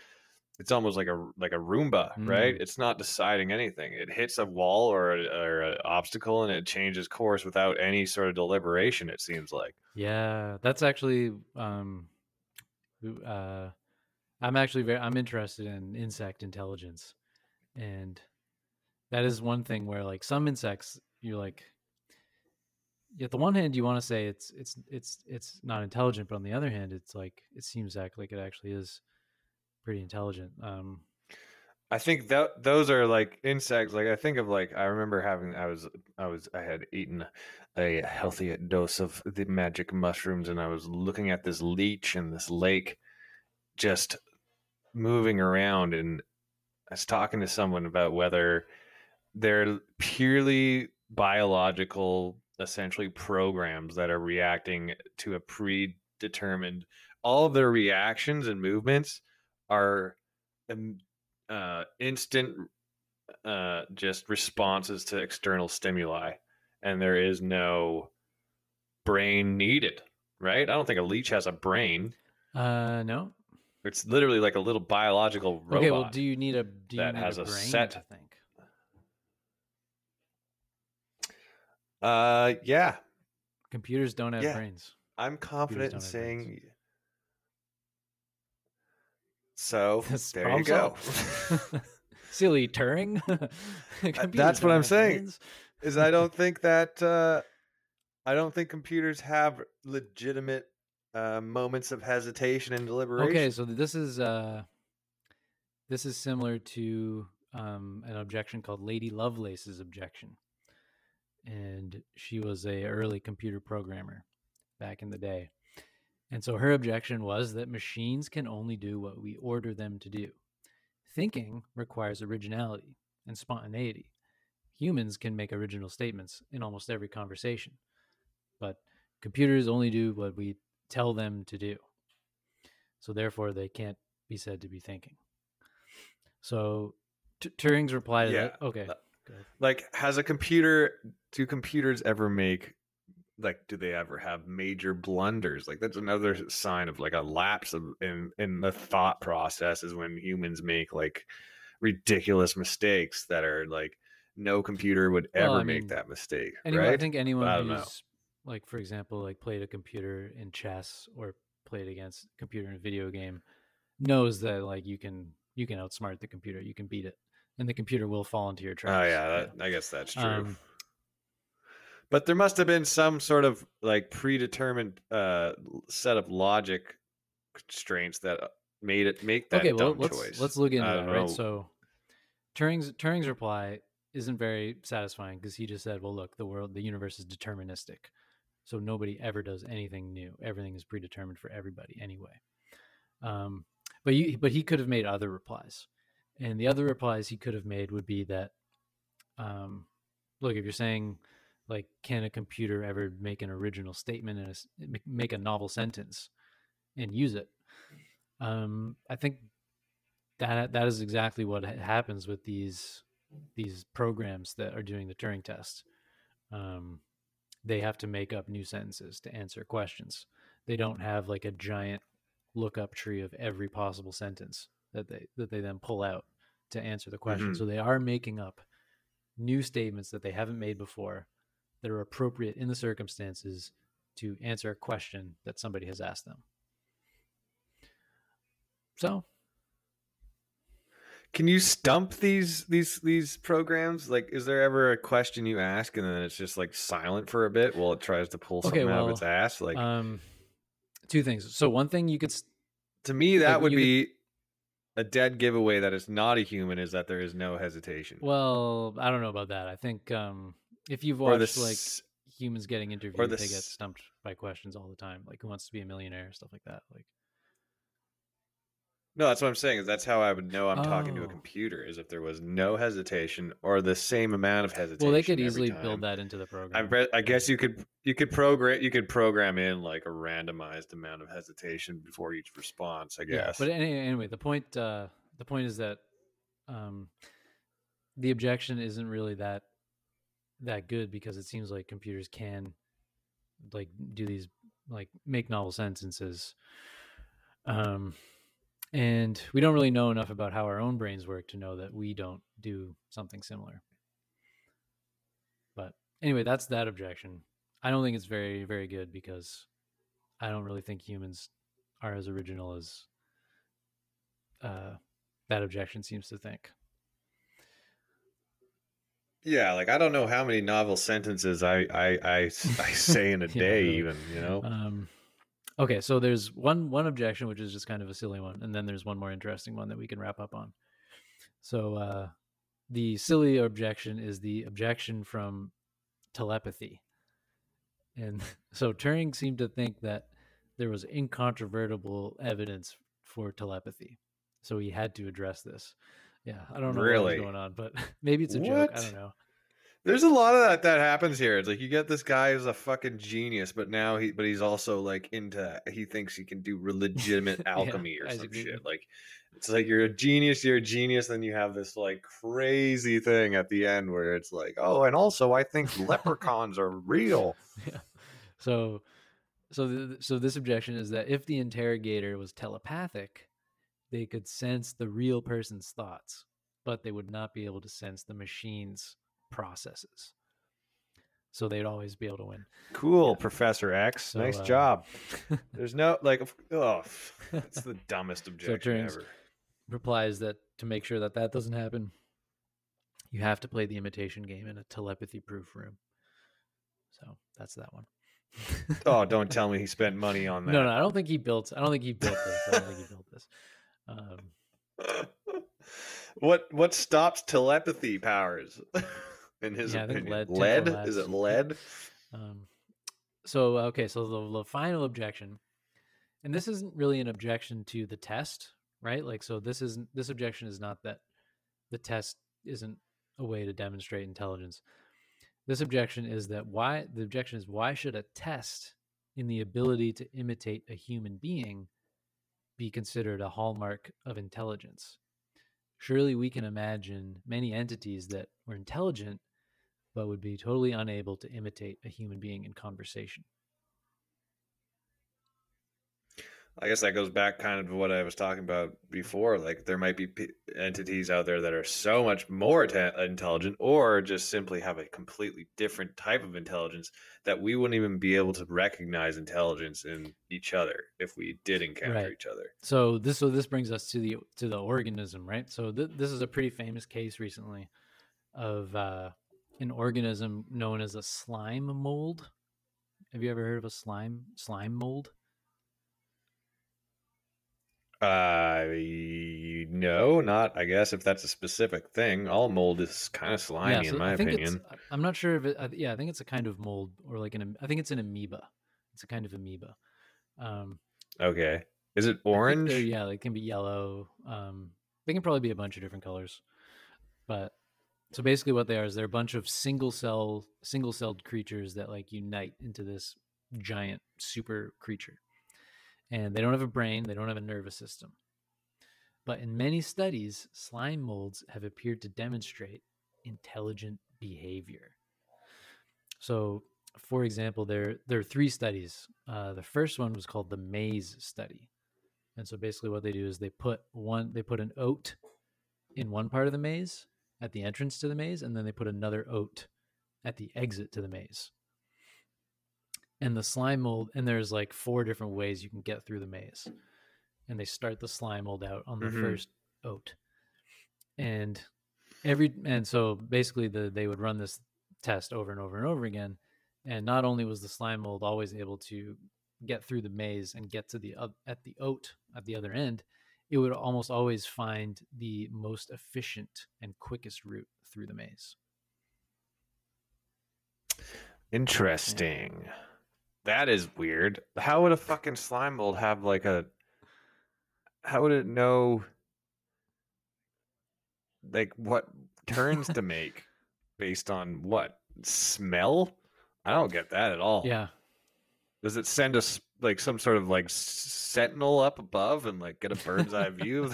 it's almost like a Roomba, right? It's not deciding anything. It hits a wall or an obstacle and it changes course without any sort of deliberation, it seems like. Yeah, that's actually I'm interested in insect intelligence. And that is one thing where like some insects you're like at the one hand you want to say it's not intelligent, but on the other hand it's like it seems like it actually is pretty intelligent. I think that those are like insects. Like I think of like, I remember having, I had eaten a healthy dose of the magic mushrooms and I was looking at this leech in this lake just moving around. And I was talking to someone about whether they're purely biological, essentially programs that are reacting to a predetermined, all of their reactions and movements are instant just responses to external stimuli, and there is no brain needed, right? I don't think a leech has a brain. No, it's literally like a little biological robot. Okay, well, do you need a do that you need has a brain, set? I think. Yeah. Computers don't have brains. I'm confident in saying. Brains. So that's there you go. Silly Turing. That's what I'm saying. Is I don't think computers have legitimate moments of hesitation and deliberation. Okay, so this is similar to an objection called Lady Lovelace's objection, and she was an early computer programmer back in the day. And so her objection was that machines can only do what we order them to do. Thinking requires originality and spontaneity. Humans can make original statements in almost every conversation, but computers only do what we tell them to do. So therefore, they can't be said to be thinking. So Turing's reply to that. Okay. Like, do computers ever make... Like, do they ever have major blunders? Like, that's another sign of like a lapse in the thought process is when humans make like ridiculous mistakes that are like no computer would ever make that mistake. Right? I think anyone who's like, for example, like played a computer in chess or played against a computer in a video game knows that like you can outsmart the computer, you can beat it, and the computer will fall into your traps. Oh yeah, I guess that's true. But there must have been some sort of like predetermined set of logic constraints that made it make that choice. Let's look into that, right? So Turing's reply isn't very satisfying because he just said, well, look, the universe is deterministic. So nobody ever does anything new. Everything is predetermined for everybody anyway. But he could have made other replies. And the other replies he could have made would be that, look, if you're saying... Like, can a computer ever make an original statement and make a novel sentence and use it? I think that is exactly what happens with these programs that are doing the Turing test. They have to make up new sentences to answer questions. They don't have like a giant lookup tree of every possible sentence that they then pull out to answer the question. Mm-hmm. So they are making up new statements that they haven't made before, that are appropriate in the circumstances to answer a question that somebody has asked them. So, can you stump these programs? Like, is there ever a question you ask and then it's just like silent for a bit while it tries to pull something out of its ass? Like, two things. So, one thing you could, to me, that would be a dead giveaway that it's not a human is that there is no hesitation. Well, I don't know about that. I think. If you've watched like humans getting interviewed, they get stumped by questions all the time. Like Who Wants to Be a Millionaire, stuff like that. Like, no, that's what I'm saying. Is that's how I would know I'm talking to a computer is if there was no hesitation or the same amount of hesitation. Well, they could easily build that into the program. I guess you could program in like a randomized amount of hesitation before each response. I guess. Yeah, but anyway, the point is that the objection isn't really that good because it seems like computers can like do these like make novel sentences and we don't really know enough about how our own brains work to know that we don't do something similar. But anyway, that's that objection. I don't think it's very, very good because I don't really think humans are as original as that objection seems to think. Yeah, like I don't know how many novel sentences I say in a day, even, you know. Okay, so there's one objection, which is just kind of a silly one, and then there's one more interesting one that we can wrap up on. So the silly objection is the objection from telepathy. And so Turing seemed to think that there was incontrovertible evidence for telepathy. So he had to address this. Yeah, I don't know really? What's going on, but maybe it's a joke. I don't know. There's a lot of that happens here. It's like you get this guy who's a fucking genius, but now he's also like he thinks he can do legitimate alchemy or some shit. Like it's like you're a genius, then you have this like crazy thing at the end where it's like, oh, and also I think leprechauns are real. Yeah. So this objection is that if the interrogator was telepathic, they could sense the real person's thoughts, but they would not be able to sense the machine's processes. So they'd always be able to win. Cool, yeah. Professor X. So, nice job. There's no that's the dumbest objection ever. Replies that to make sure that doesn't happen, you have to play the imitation game in a telepathy proof room. So that's that one. Oh, don't tell me he spent money on that. No, I don't think he built this. What stops telepathy powers? In his opinion, lead? Is it lead? So the final objection, and this isn't really an objection to the test, right? Like, so this objection is not that the test isn't a way to demonstrate intelligence. This objection is that why should a test in the ability to imitate a human being be considered a hallmark of intelligence? Surely we can imagine many entities that were intelligent, but would be totally unable to imitate a human being in conversation. I guess that goes back kind of to what I was talking about before. Like there might be entities out there that are so much more intelligent or just simply have a completely different type of intelligence that we wouldn't even be able to recognize intelligence in each other if we did encounter each other. So this brings us to the organism, right? So this is a pretty famous case recently of an organism known as a slime mold. Have you ever heard of a slime mold? No, not, I guess, if that's a specific thing. All mold is kind of slimy, in my opinion. I'm not sure if I think it's a kind of mold or like I think it's an amoeba. It's a kind of amoeba. Okay. Is it orange? Yeah, they can be yellow. They can probably be a bunch of different colors. But so basically what they are is they're a bunch of single-celled creatures that like unite into this giant super creature. And they don't have a brain, they don't have a nervous system. But in many studies, slime molds have appeared to demonstrate intelligent behavior. So, for example, there are three studies. The first one was called the maze study. And so basically what they do is they put an oat in one part of the maze at the entrance to the maze, and then they put another oat at the exit to the maze. And the slime mold, and there's like four different ways you can get through the maze. And they start the slime mold out on the first oat. And so basically they would run this test over and over and over again. And not only was the slime mold always able to get through the maze and get to at the oat at the other end, it would almost always find the most efficient and quickest route through the maze. Interesting. Yeah. That is weird. How would a fucking slime mold have how would it know like what turns to make based on what? Smell? I don't get that at all. Yeah. Does it send us like some sort of like sentinel up above and like get a bird's eye view of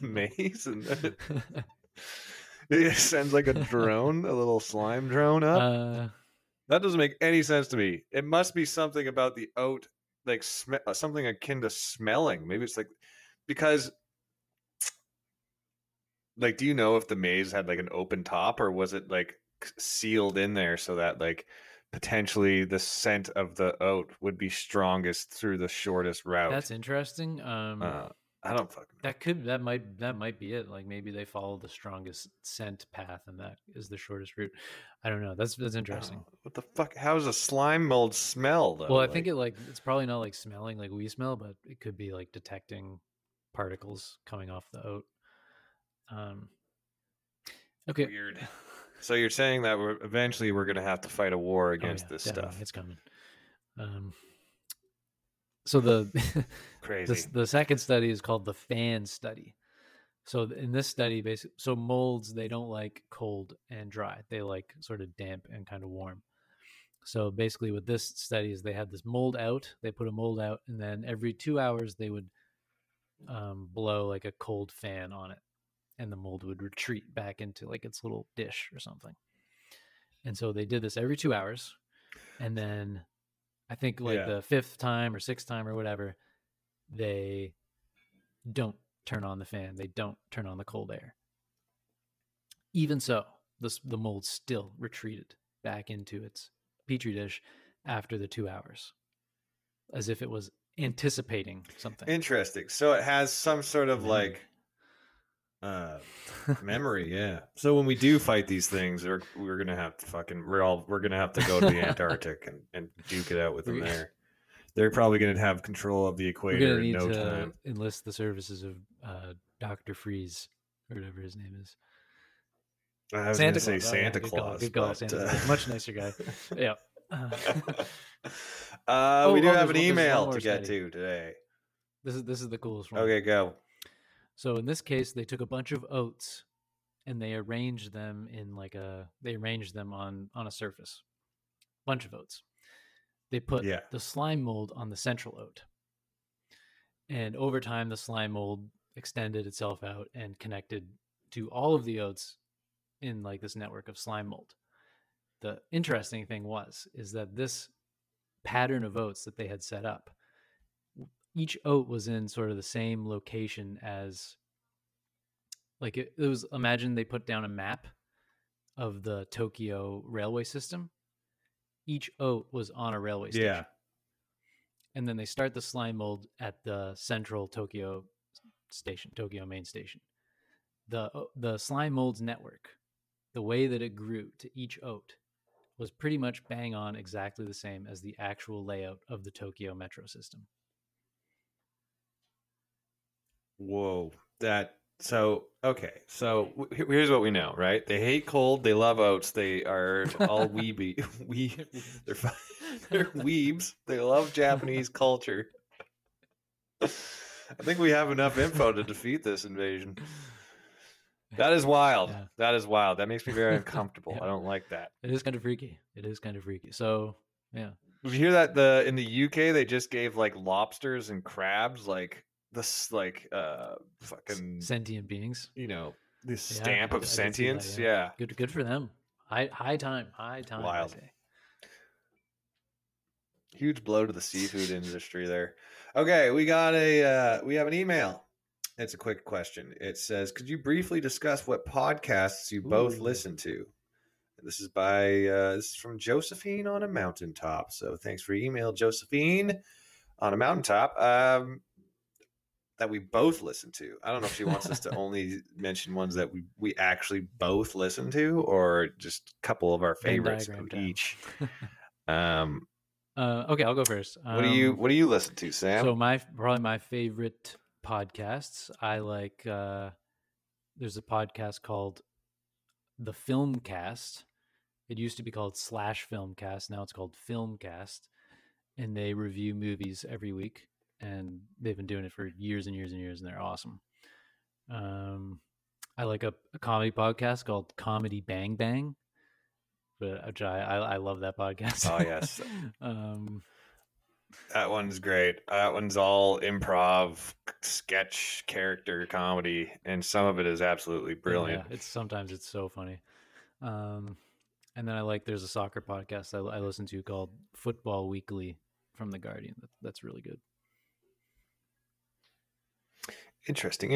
the maze? And then it sends like a drone, a little slime drone up? That doesn't make any sense to me. It must be something about the oat, like something akin to smelling. Maybe it's like, because, like, do you know if the maze had like an open top or was it like sealed in there so that like potentially the scent of the oat would be strongest through the shortest route? That's interesting. I don't fucking know. That might be it. Like maybe they follow the strongest scent path and that is the shortest route. I don't know. That's interesting. What the fuck? How does a slime mold smell though? Well, I think it's probably not like smelling like we smell, but it could be like detecting particles coming off the oat. Okay. Weird. So you're saying that we're eventually going to have to fight a war against this stuff. It's coming. So the crazy. The second study is called the fan study. So in this study, basically, so molds, they don't like cold and dry. They like sort of damp and kind of warm. So basically with this study is they had this mold out. They put a mold out, and then every 2 hours they would blow like a cold fan on it. And the mold would retreat back into like its little dish or something. And so they did this every 2 hours. And then I think like the fifth time or sixth time or whatever, they don't turn on the fan. They don't turn on the cold air. Even so, the mold still retreated back into its petri dish after the 2 hours, as if it was anticipating something. Interesting. So it has some sort of like memory, yeah. So when we do fight these things, we're gonna have to we're gonna have to go to the Antarctic and duke it out with them there. They're probably gonna have control of the equator in no time. Enlist the services of Dr. Freeze or whatever his name is. I was gonna say Santa Claus. Good call, Santa Claus. Much nicer guy. Yeah. We do have an email to get to today. This is the coolest one. Okay, go. So in this case, they took a bunch of oats and they arranged them on a surface. Bunch of oats. They put the slime mold on the central oat. And over time, the slime mold extended itself out and connected to all of the oats in like this network of slime mold. The interesting thing is that this pattern of oats that they had set up, each oat was in sort of the same location as like it was. Imagine they put down a map of the Tokyo railway system. Each oat was on a railway station. Yeah. And then they start the slime mold at the central Tokyo station, Tokyo main station. The slime mold's network, the way that it grew to each oat was pretty much bang on exactly the same as the actual layout of the Tokyo metro system. Whoa, so here's what we know, right? They hate cold, they love oats, they are all weeby. They're weebs, they love Japanese culture. I think we have enough info to defeat this invasion. That is wild. Yeah. That is wild. That makes me very uncomfortable. Yeah. I don't like that. It is kind of freaky. So, yeah. Did you hear that in the UK they just gave like lobsters and crabs fucking sentient beings, you know, this stamp of sentience. That, yeah. Good for them. High time. Wild. Huge blow to the seafood industry there. Okay. We got we have an email. It's a quick question. It says, could you briefly discuss what podcasts you both listen to? This is from Josephine on a mountaintop. So thanks for your email, Josephine on a mountaintop. That we both listen to. I don't know if she wants us to only mention ones that we actually both listen to, or just a couple of our favorites of each. Okay, I'll go first. What do you listen to, Sam? So my favorite podcasts. I like there's a podcast called The Filmcast. It used to be called Slash Filmcast. Now it's called Filmcast, and they review movies every week. And they've been doing it for years and years and years, and they're awesome. I like a comedy podcast called Comedy Bang Bang, which I love that podcast. Oh, yes. That one's great. That one's all improv, sketch, character, comedy, and some of it is absolutely brilliant. Yeah, sometimes it's so funny. And then there's a soccer podcast I listen to called Football Weekly from The Guardian. That's really good. Interesting.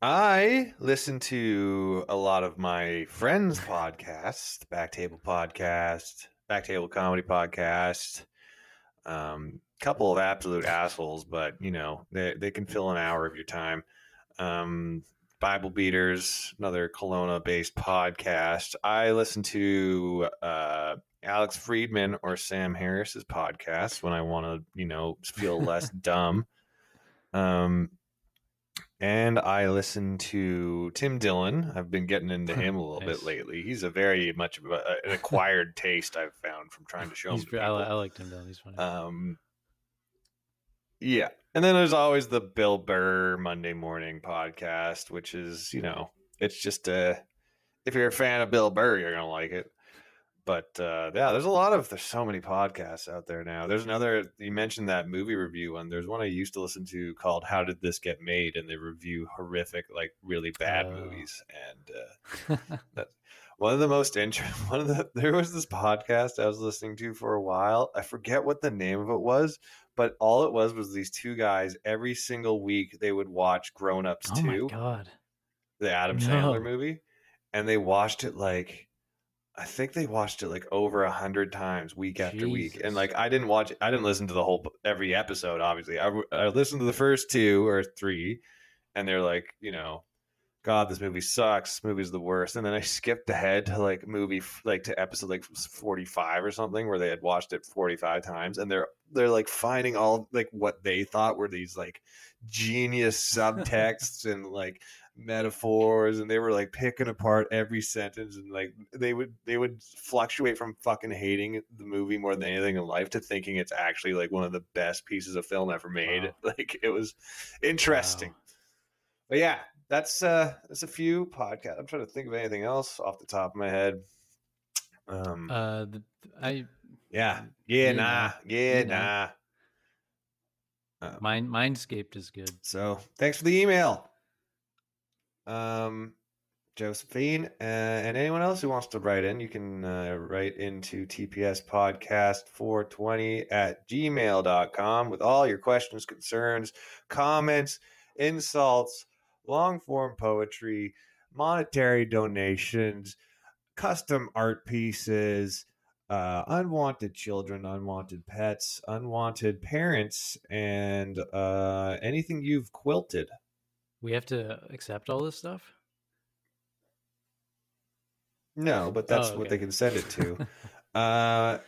I listen to a lot of my friends' podcasts, the Back Table Comedy Podcast. Couple of absolute assholes, but you know, they can fill an hour of your time. Bible Beaters, another Kelowna-based podcast. I listen to Alex Friedman or Sam Harris's podcast when I want to, you know, feel less dumb. And I listen to Tim Dillon. I've been getting into him a little bit lately. He's a very much an acquired taste I've found from trying to show him. I like Tim Dillon. He's funny. Yeah. And then there's always the Bill Burr Monday morning podcast, which is, you know, it's just if you're a fan of Bill Burr, you're going to like it. But yeah, there's so many podcasts out there now. There's another, you mentioned that movie review one. There's one I used to listen to called How Did This Get Made? And they review horrific, like really bad movies. And that's one of the most interesting, there was this podcast I was listening to for a while. I forget what the name of it was, but all it was these two guys every single week. They would watch Grown Ups 2. Oh my God. The Adam Sandler movie. And they watched it like over 100 times week after week. And like, I didn't listen to the whole, every episode, obviously. I listened to the first 2 or 3 and they're like, you know, God, this movie sucks. This movie's the worst. And then I skipped ahead to to episode 45 or something where they had watched it 45 times. And they're like finding all like what they thought were these like genius subtexts and like metaphors, and they were like picking apart every sentence, and like they would fluctuate from fucking hating the movie more than anything in life to thinking it's actually like one of the best pieces of film ever made. Wow. Like it was interesting. Wow. But yeah, that's a few podcasts. I'm trying to think of anything else off the top of my head. Mindscaped is good. So thanks for the email, Josephine, and anyone else who wants to write in, you can write into tpspodcast420@gmail.com with all your questions, concerns, comments, insults, long form poetry, monetary donations, custom art pieces, unwanted children, unwanted pets, unwanted parents, and anything you've quilted. We have to accept all this stuff? No, but that's what they can send it to.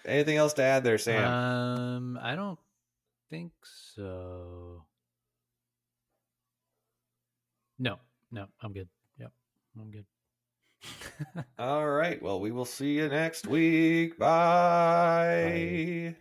Anything else to add there, Sam? I don't think so. No, I'm good. Yep, I'm good. All right. Well, we will see you next week. Bye.